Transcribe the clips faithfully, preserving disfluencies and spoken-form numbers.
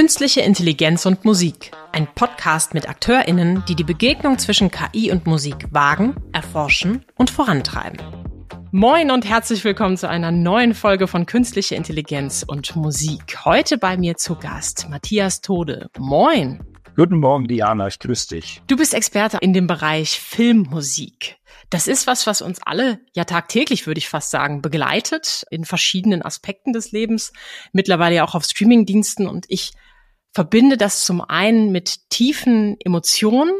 Künstliche Intelligenz und Musik, ein Podcast mit AkteurInnen, die die Begegnung zwischen K I und Musik wagen, erforschen und vorantreiben. Moin und herzlich willkommen zu einer neuen Folge von Künstliche Intelligenz und Musik. Heute bei mir zu Gast Matthias Tode. Moin! Guten Morgen, Diana, ich grüße dich. Du bist Experte in dem Bereich Filmmusik. Das ist was, was uns alle ja tagtäglich, würde ich fast sagen, begleitet in verschiedenen Aspekten des Lebens, mittlerweile ja auch auf Streamingdiensten. Und ich verbinde das zum einen mit tiefen Emotionen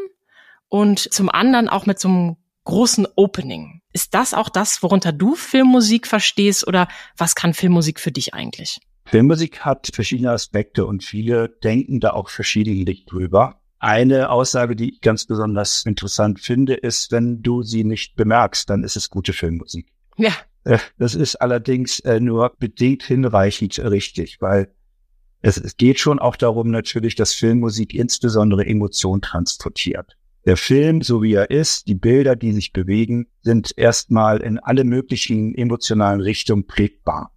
und zum anderen auch mit so einem großen Opening. Ist das auch das, worunter du Filmmusik verstehst, oder was kann Filmmusik für dich eigentlich? Filmmusik hat verschiedene Aspekte und viele denken da auch verschiedentlich drüber. Eine Aussage, die ich ganz besonders interessant finde, ist, wenn du sie nicht bemerkst, dann ist es gute Filmmusik. Ja. Das ist allerdings nur bedingt hinreichend richtig, weil es geht schon auch darum natürlich, dass Filmmusik insbesondere Emotionen transportiert. Der Film, so wie er ist, die Bilder, die sich bewegen, sind erstmal in alle möglichen emotionalen Richtungen prägbar.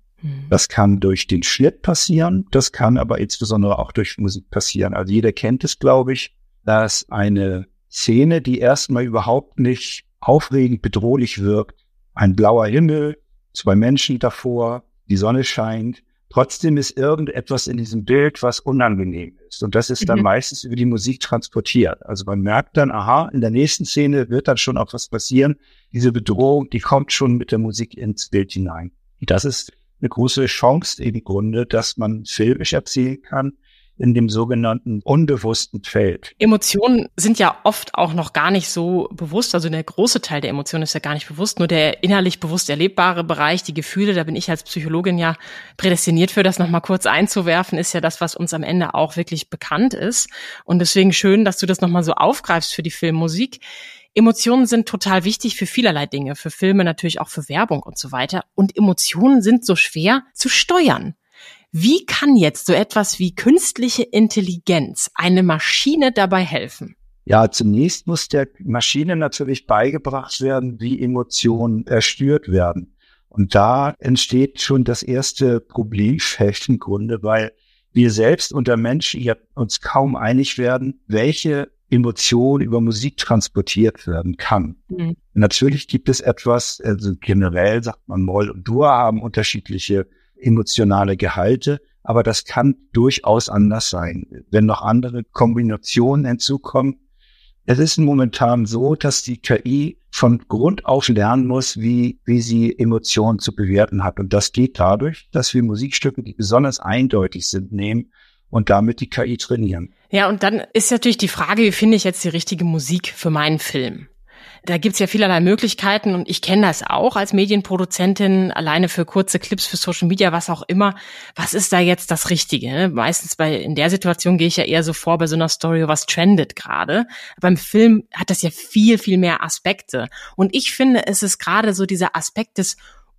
Das kann durch den Schnitt passieren, das kann aber insbesondere auch durch Musik passieren. Also jeder kennt es, glaube ich, dass eine Szene, die erstmal überhaupt nicht aufregend bedrohlich wirkt, ein blauer Himmel, zwei Menschen davor, die Sonne scheint, trotzdem ist irgendetwas in diesem Bild, was unangenehm ist. Und das ist dann mhm. meistens über die Musik transportiert. Also man merkt dann, aha, in der nächsten Szene wird dann schon auch was passieren. Diese Bedrohung, die kommt schon mit der Musik ins Bild hinein. Das ist eine große Chance im Grunde, dass man filmisch erzählen kann in dem sogenannten unbewussten Feld. Emotionen sind ja oft auch noch gar nicht so bewusst, also der große Teil der Emotionen ist ja gar nicht bewusst, nur der innerlich bewusst erlebbare Bereich, die Gefühle, da bin ich als Psychologin ja prädestiniert für, das nochmal kurz einzuwerfen, ist ja das, was uns am Ende auch wirklich bekannt ist. Und deswegen schön, dass du das nochmal so aufgreifst für die Filmmusik. Emotionen sind total wichtig für vielerlei Dinge, für Filme natürlich auch, für Werbung und so weiter. Und Emotionen sind so schwer zu steuern. Wie kann jetzt so etwas wie künstliche Intelligenz eine Maschine dabei helfen? Ja, zunächst muss der Maschine natürlich beigebracht werden, wie Emotionen ersteuert werden. Und da entsteht schon das erste Problemfeld im Grunde, weil wir selbst unter Menschen uns kaum einig werden, welche Emotion über Musik transportiert werden kann. Mhm. Natürlich gibt es etwas, also generell sagt man, Moll und Dur haben unterschiedliche emotionale Gehalte, aber das kann durchaus anders sein, wenn noch andere Kombinationen hinzukommen. Es ist momentan so, dass die K I von Grund auf lernen muss, wie, wie sie Emotionen zu bewerten hat. Und das geht dadurch, dass wir Musikstücke, die besonders eindeutig sind, nehmen und damit die K I trainieren. Ja, und dann ist natürlich die Frage, wie finde ich jetzt die richtige Musik für meinen Film? Da gibt's ja vielerlei Möglichkeiten und ich kenne das auch als Medienproduzentin, alleine für kurze Clips, für Social Media, was auch immer. Was ist da jetzt das Richtige? Meistens bei in der Situation gehe ich ja eher so vor bei so einer Story, was trendet gerade. Beim Film hat das ja viel, viel mehr Aspekte. Und ich finde, es ist gerade so dieser Aspekt des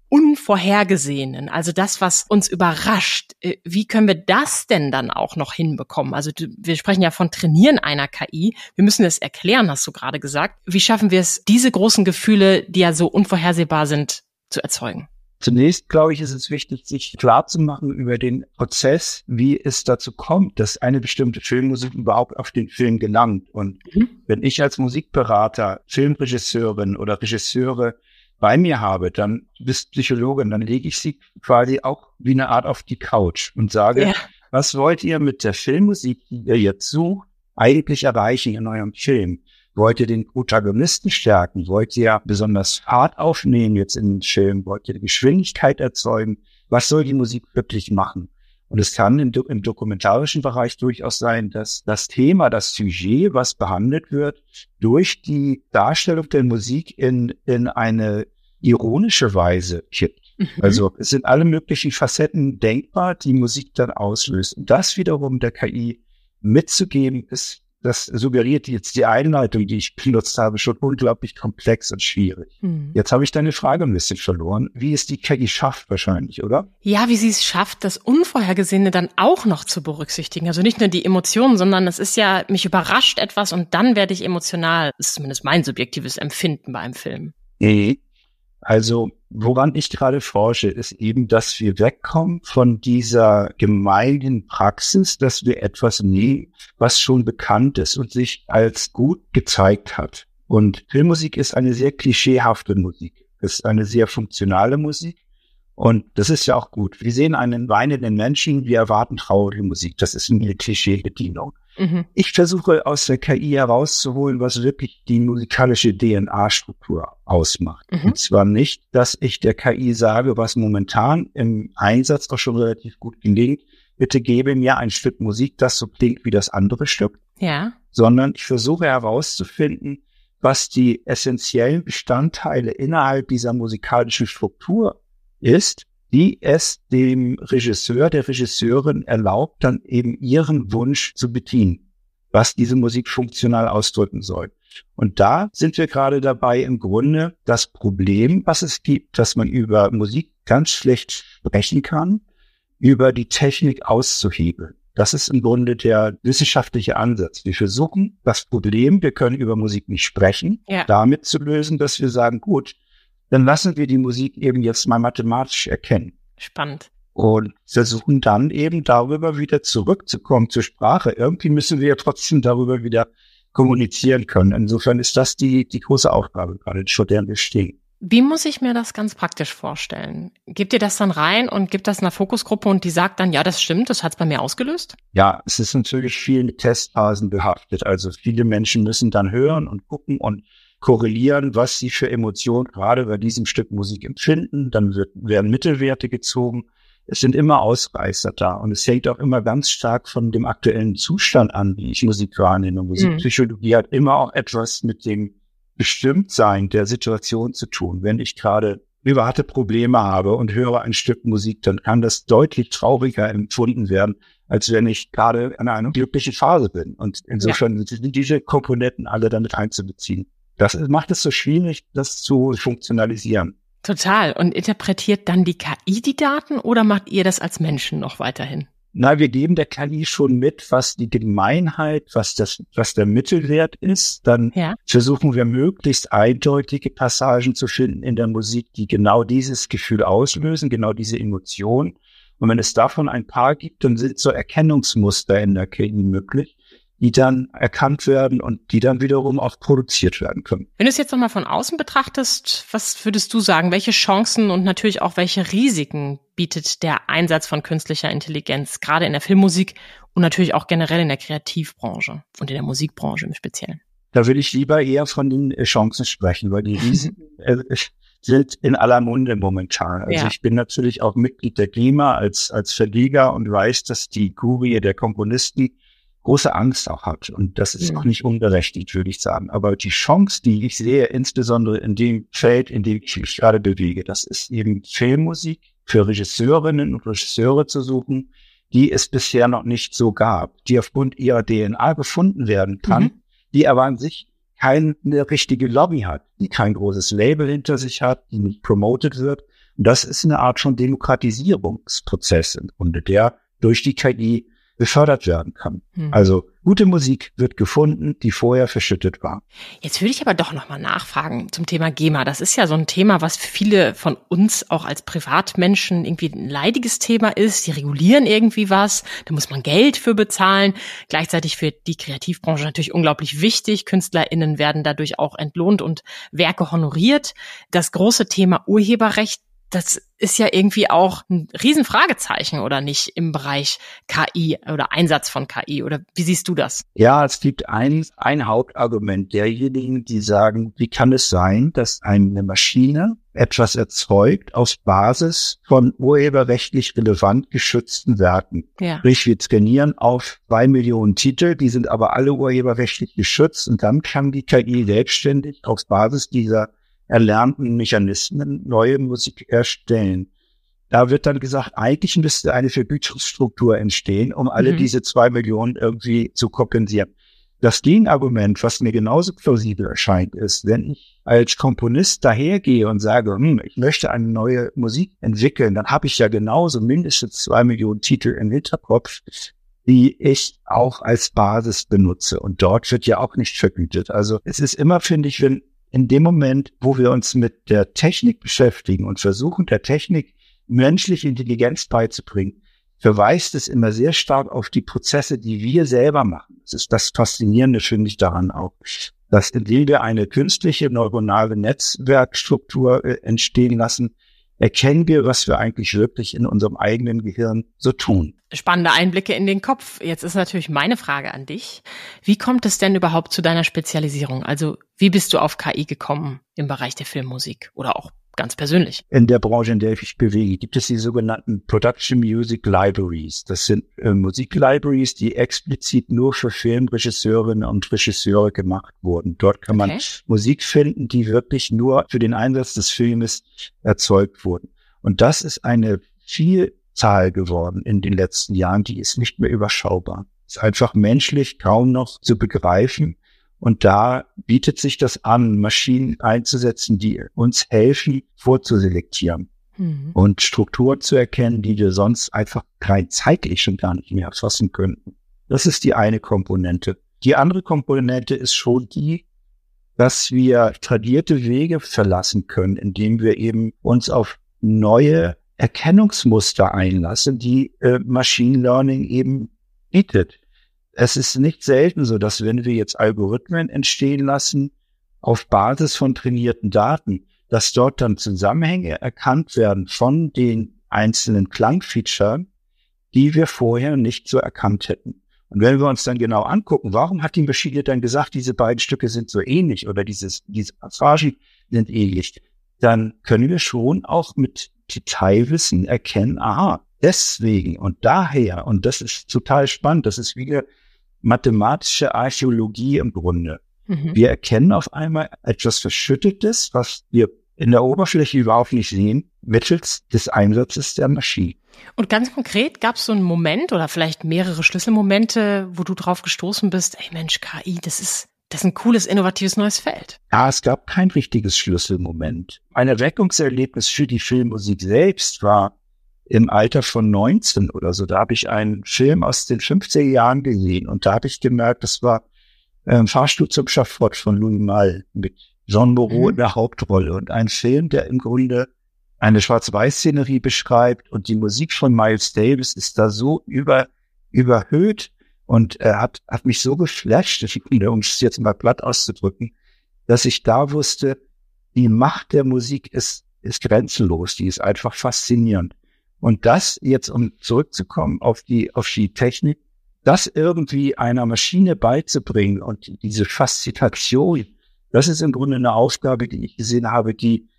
Unvorhergesehenen, also das, was uns überrascht. Wie können wir das denn dann auch noch hinbekommen? Also wir sprechen ja von Trainieren einer K I. Wir müssen das erklären, hast du gerade gesagt. Wie schaffen wir es, diese großen Gefühle, die ja so unvorhersehbar sind, zu erzeugen? Zunächst, glaube ich, ist es wichtig, sich klarzumachen über den Prozess, wie es dazu kommt, dass eine bestimmte Filmmusik überhaupt auf den Film gelangt. Und mhm. wenn ich als Musikberater, Filmregisseurin oder Regisseure bei mir habe, dann bist Psychologin, dann lege ich sie quasi auch wie eine Art auf die Couch und sage, ja. was wollt ihr mit der Filmmusik, die ihr jetzt sucht, eigentlich erreichen in eurem Film? Wollt ihr den Protagonisten stärken? Wollt ihr besonders hart aufnehmen jetzt in den Film? Wollt ihr Geschwindigkeit erzeugen? Was soll die Musik wirklich machen? Und es kann im, im dokumentarischen Bereich durchaus sein, dass das Thema, das Sujet, was behandelt wird, durch die Darstellung der Musik in, in eine ironische Weise kippt. Mhm. Also es sind alle möglichen Facetten denkbar, die Musik dann auslöst. Und das wiederum der K I mitzugeben, ist, das suggeriert jetzt die Einleitung, die ich benutzt habe, schon unglaublich komplex und schwierig. Hm. Jetzt habe ich deine Frage ein bisschen verloren. Wie es die K I schafft wahrscheinlich, oder? Ja, wie sie es schafft, das Unvorhergesehene dann auch noch zu berücksichtigen. Also nicht nur die Emotionen, sondern es ist ja, mich überrascht etwas und dann werde ich emotional. Das ist zumindest mein subjektives Empfinden bei einem Film. Nee. Also woran ich gerade forsche, ist eben, dass wir wegkommen von dieser gemeinen Praxis, dass wir etwas nehmen, was schon bekannt ist und sich als gut gezeigt hat. Und Filmmusik ist eine sehr klischeehafte Musik, ist eine sehr funktionale Musik. Und das ist ja auch gut. Wir sehen einen weinenden Menschen, wir erwarten traurige Musik. Das ist eine Klischeebedienung. Mhm. Ich versuche aus der K I herauszuholen, was wirklich die musikalische D N A-Struktur ausmacht. Mhm. Und zwar nicht, dass ich der K I sage, was momentan im Einsatz doch schon relativ gut gelingt, bitte gebe mir ein Stück Musik, das so klingt wie das andere Stück. Ja. Sondern ich versuche herauszufinden, was die essentiellen Bestandteile innerhalb dieser musikalischen Struktur ist, die es dem Regisseur, der Regisseurin erlaubt, dann eben ihren Wunsch zu bedienen, was diese Musik funktional ausdrücken soll. Und da sind wir gerade dabei, im Grunde das Problem, was es gibt, dass man über Musik ganz schlecht sprechen kann, über die Technik auszuhebeln. Das ist im Grunde der wissenschaftliche Ansatz. Wir versuchen, das Problem, wir können über Musik nicht sprechen, ja. damit zu lösen, dass wir sagen, gut, dann lassen wir die Musik eben jetzt mal mathematisch erkennen. Spannend. Und versuchen dann eben darüber wieder zurückzukommen zur Sprache. Irgendwie müssen wir ja trotzdem darüber wieder kommunizieren können. Insofern ist das die, die große Aufgabe gerade, vor der wir stehen. Wie muss ich mir das ganz praktisch vorstellen? Gebt ihr das dann rein und gibt das einer Fokusgruppe und die sagt dann, ja, das stimmt, das hat's bei mir ausgelöst? Ja, es ist natürlich viel mit Testphasen behaftet. Also viele Menschen müssen dann hören und gucken und korrelieren, was sie für Emotionen gerade bei diesem Stück Musik empfinden. Dann wird, werden Mittelwerte gezogen. Es sind immer Ausreißer da. Und es hängt auch immer ganz stark von dem aktuellen Zustand an, wie ich Musik wahrnehme. Musikpsychologie mhm. hat immer auch etwas mit dem Bestimmtsein der Situation zu tun. Wenn ich gerade private Probleme habe und höre ein Stück Musik, dann kann das deutlich trauriger empfunden werden, als wenn ich gerade in einer glücklichen Phase bin. Und insofern ja. sind diese Komponenten alle damit einzubeziehen. Das macht es so schwierig, das zu funktionalisieren. Total. Und interpretiert dann die K I die Daten oder macht ihr das als Menschen noch weiterhin? Na, wir geben der K I schon mit, was die Gemeinheit, was das, was der Mittelwert ist. Dann ja. versuchen wir möglichst eindeutige Passagen zu finden in der Musik, die genau dieses Gefühl auslösen, genau diese Emotion. Und wenn es davon ein paar gibt, dann sind so Erkennungsmuster in der K I möglich, die dann erkannt werden und die dann wiederum auch produziert werden können. Wenn du es jetzt nochmal von außen betrachtest, was würdest du sagen, welche Chancen und natürlich auch welche Risiken bietet der Einsatz von künstlicher Intelligenz, gerade in der Filmmusik und natürlich auch generell in der Kreativbranche und in der Musikbranche im Speziellen? Da will ich lieber eher von den Chancen sprechen, weil die Risiken sind in aller Munde momentan. Also ja. ich bin natürlich auch Mitglied der GEMA als, als Verleger und weiß, dass die Kurie der Komponisten große Angst auch hat. Und das ist ja. auch nicht unberechtigt, würde ich sagen. Aber die Chance, die ich sehe, insbesondere in dem Feld, in dem ich mich gerade bewege, das ist eben Filmmusik für Regisseurinnen und Regisseure zu suchen, die es bisher noch nicht so gab, die aufgrund ihrer D N A gefunden werden kann, mhm. die aber an sich keine richtige Lobby hat, die kein großes Label hinter sich hat, die nicht promoted wird. Und das ist eine Art von Demokratisierungsprozess im Grunde, der durch die K I befördert werden kann. Hm. Also gute Musik wird gefunden, die vorher verschüttet war. Jetzt würde ich aber doch nochmal nachfragen zum Thema GEMA. Das ist ja so ein Thema, was für viele von uns auch als Privatmenschen irgendwie ein leidiges Thema ist. Die regulieren irgendwie was, da muss man Geld für bezahlen. Gleichzeitig für die Kreativbranche natürlich unglaublich wichtig. KünstlerInnen werden dadurch auch entlohnt und Werke honoriert. Das große Thema Urheberrecht, das ist ja irgendwie auch ein Riesenfragezeichen, oder nicht, im Bereich K I oder Einsatz von K I? Oder wie siehst du das? Ja, es gibt ein, ein Hauptargument derjenigen, die sagen, wie kann es sein, dass eine Maschine etwas erzeugt auf Basis von urheberrechtlich relevant geschützten Werken. Ja. Sprich, wir trainieren auf zwei Millionen Titel, die sind aber alle urheberrechtlich geschützt, und dann kann die K I selbstständig auf Basis dieser erlernten Mechanismen neue Musik erstellen. Da wird dann gesagt, eigentlich müsste eine Vergütungsstruktur entstehen, um alle mhm. diese zwei Millionen irgendwie zu kompensieren. Das Gegenargument, was mir genauso plausibel erscheint, ist, wenn ich als Komponist dahergehe und sage, hm, ich möchte eine neue Musik entwickeln, dann habe ich ja genauso mindestens zwei Millionen Titel im Hinterkopf, die ich auch als Basis benutze. Und dort wird ja auch nicht vergütet. Also es ist immer, finde ich, wenn in dem Moment, wo wir uns mit der Technik beschäftigen und versuchen, der Technik menschliche Intelligenz beizubringen, verweist es immer sehr stark auf die Prozesse, die wir selber machen. Das ist das Faszinierende, finde ich, daran auch, dass indem wir eine künstliche neuronale Netzwerkstruktur äh, entstehen lassen, erkennen wir, was wir eigentlich wirklich in unserem eigenen Gehirn so tun. Spannende Einblicke in den Kopf. Jetzt ist natürlich meine Frage an dich. Wie kommt es denn überhaupt zu deiner Spezialisierung? Also wie bist du auf K I gekommen im Bereich der Filmmusik oder auch ganz persönlich? In der Branche, in der ich mich bewege, gibt es die sogenannten Production Music Libraries. Das sind äh, Musiklibraries, die explizit nur für Filmregisseurinnen und Regisseure gemacht wurden. Dort kann okay. man Musik finden, die wirklich nur für den Einsatz des Filmes erzeugt wurden. Und das ist eine Vielzahl geworden in den letzten Jahren, die ist nicht mehr überschaubar. Ist einfach menschlich kaum noch zu begreifen. Und da bietet sich das an, Maschinen einzusetzen, die uns helfen, vorzuselektieren mhm. und Strukturen zu erkennen, die wir sonst einfach rein zeitlich schon gar nicht mehr erfassen könnten. Das ist die eine Komponente. Die andere Komponente ist schon die, dass wir tradierte Wege verlassen können, indem wir eben uns auf neue Erkennungsmuster einlassen, die äh, Machine Learning eben bietet. Es ist nicht selten so, dass wenn wir jetzt Algorithmen entstehen lassen, auf Basis von trainierten Daten, dass dort dann Zusammenhänge erkannt werden von den einzelnen Klangfeatures, die wir vorher nicht so erkannt hätten. Und wenn wir uns dann genau angucken, warum hat die Maschine dann gesagt, diese beiden Stücke sind so ähnlich oder dieses, diese Passagen sind ähnlich, dann können wir schon auch mit Detailwissen erkennen, aha, deswegen und daher, und das ist total spannend, das ist wieder mathematische Archäologie im Grunde. Mhm. Wir erkennen auf einmal etwas Verschüttetes, was wir in der Oberfläche überhaupt nicht sehen, mittels des Einsatzes der Maschine. Und ganz konkret, gab es so einen Moment oder vielleicht mehrere Schlüsselmomente, wo du drauf gestoßen bist, ey Mensch, K I, das ist, das ist ein cooles, innovatives neues Feld. Ja, es gab kein richtiges Schlüsselmoment. Ein Erweckungserlebnis für die Filmmusik selbst war im Alter von neunzehn oder so, da habe ich einen Film aus den fünfziger Jahren gesehen und da habe ich gemerkt, das war ähm, Fahrstuhl zum Schafott von Louis Malle mit Jean Moreau mhm. in der Hauptrolle und ein Film, der im Grunde eine Schwarz-Weiß-Szenerie beschreibt und die Musik von Miles Davis ist da so über überhöht und äh, hat hat mich so geflasht, um es jetzt mal platt auszudrücken, dass ich da wusste, die Macht der Musik ist ist grenzenlos, die ist einfach faszinierend. Und das jetzt, um zurückzukommen auf die, auf die Technik, das irgendwie einer Maschine beizubringen und diese Faszination, das ist im Grunde eine Aufgabe, die ich gesehen habe, die,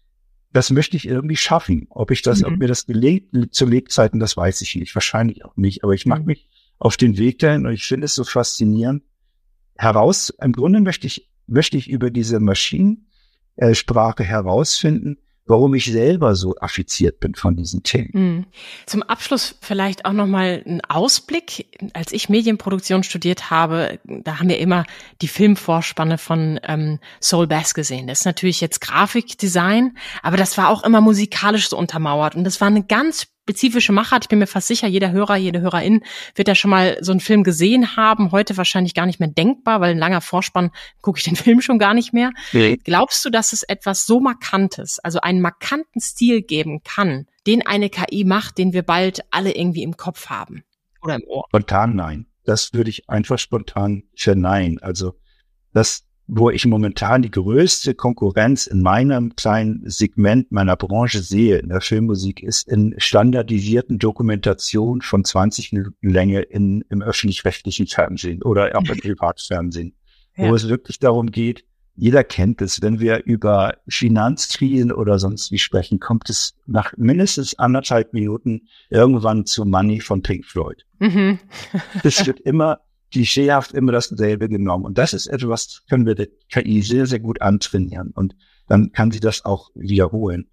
das möchte ich irgendwie schaffen. Ob ich das, mhm. ob mir das gelingt zu Lebzeiten, das weiß ich nicht, wahrscheinlich auch nicht. Aber ich mache mhm. mich auf den Weg dahin und ich finde es so faszinierend. Heraus, im Grunde möchte ich, möchte ich über diese Maschinensprache herausfinden, warum ich selber so affiziert bin von diesen Themen. Zum Abschluss vielleicht auch nochmal ein Ausblick. Als ich Medienproduktion studiert habe, da haben wir immer die Filmvorspanne von ähm, Saul Bass gesehen. Das ist natürlich jetzt Grafikdesign, aber das war auch immer musikalisch so untermauert. Und das war eine ganz spezifische Machart. Ich bin mir fast sicher, jeder Hörer, jede Hörerin wird ja schon mal so einen Film gesehen haben. Heute wahrscheinlich gar nicht mehr denkbar, weil ein langer Vorspann gucke ich den Film schon gar nicht mehr. Nee. Glaubst du, dass es etwas so Markantes, also einen markanten Stil geben kann, den eine K I macht, den wir bald alle irgendwie im Kopf haben oder im Ohr? Spontan nein. Das würde ich einfach spontan verneinen. Also das, wo ich momentan die größte Konkurrenz in meinem kleinen Segment meiner Branche sehe, in der Filmmusik, ist in standardisierten Dokumentationen von zwanzig Minuten Länge in, im öffentlich-rechtlichen Fernsehen oder auch im Privatfernsehen, ja. wo es wirklich darum geht, jeder kennt es, wenn wir über Finanzkrisen oder sonst wie sprechen, kommt es nach mindestens anderthalb Minuten irgendwann zu Money von Pink Floyd. Mhm. Das wird immer klischeehaft immer dasselbe genommen. Und das ist etwas, können wir der K I sehr, sehr gut antrainieren. Und dann kann sie das auch wiederholen.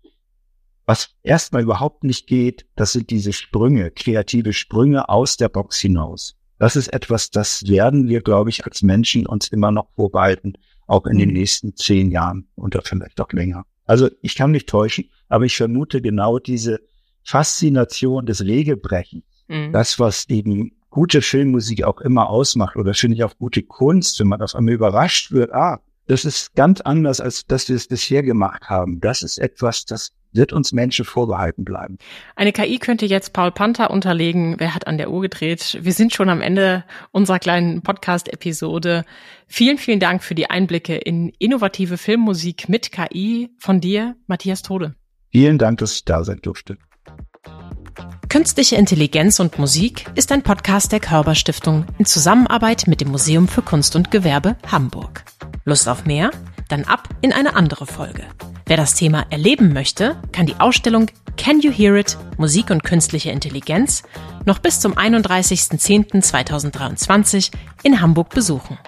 Was erstmal überhaupt nicht geht, das sind diese Sprünge, kreative Sprünge aus der Box hinaus. Das ist etwas, das werden wir, glaube ich, als Menschen uns immer noch vorbehalten, auch in den nächsten zehn Jahren oder vielleicht auch länger. Also ich kann mich täuschen, aber ich vermute genau diese Faszination des Regelbrechens, mhm. das, was eben gute Filmmusik auch immer ausmacht oder finde ich auch gute Kunst, wenn man auf einmal überrascht wird, ah, Das ist ganz anders, als dass wir es bisher gemacht haben. Das ist etwas, das wird uns Menschen vorbehalten bleiben. Eine K I könnte jetzt Paul Panther unterlegen. Wer hat an der Uhr gedreht? Wir sind schon am Ende unserer kleinen Podcast-Episode. Vielen, vielen Dank für die Einblicke in innovative Filmmusik mit K I von dir, Matthias Tode. Vielen Dank, dass ich da sein durfte. Künstliche Intelligenz und Musik ist ein Podcast der Körber-Stiftung in Zusammenarbeit mit dem Museum für Kunst und Gewerbe Hamburg. Lust auf mehr? Dann ab in eine andere Folge. Wer das Thema erleben möchte, kann die Ausstellung Can you hear it? Musik und künstliche Intelligenz noch bis zum einunddreißigsten zehnten zweitausenddreiundzwanzig in Hamburg besuchen.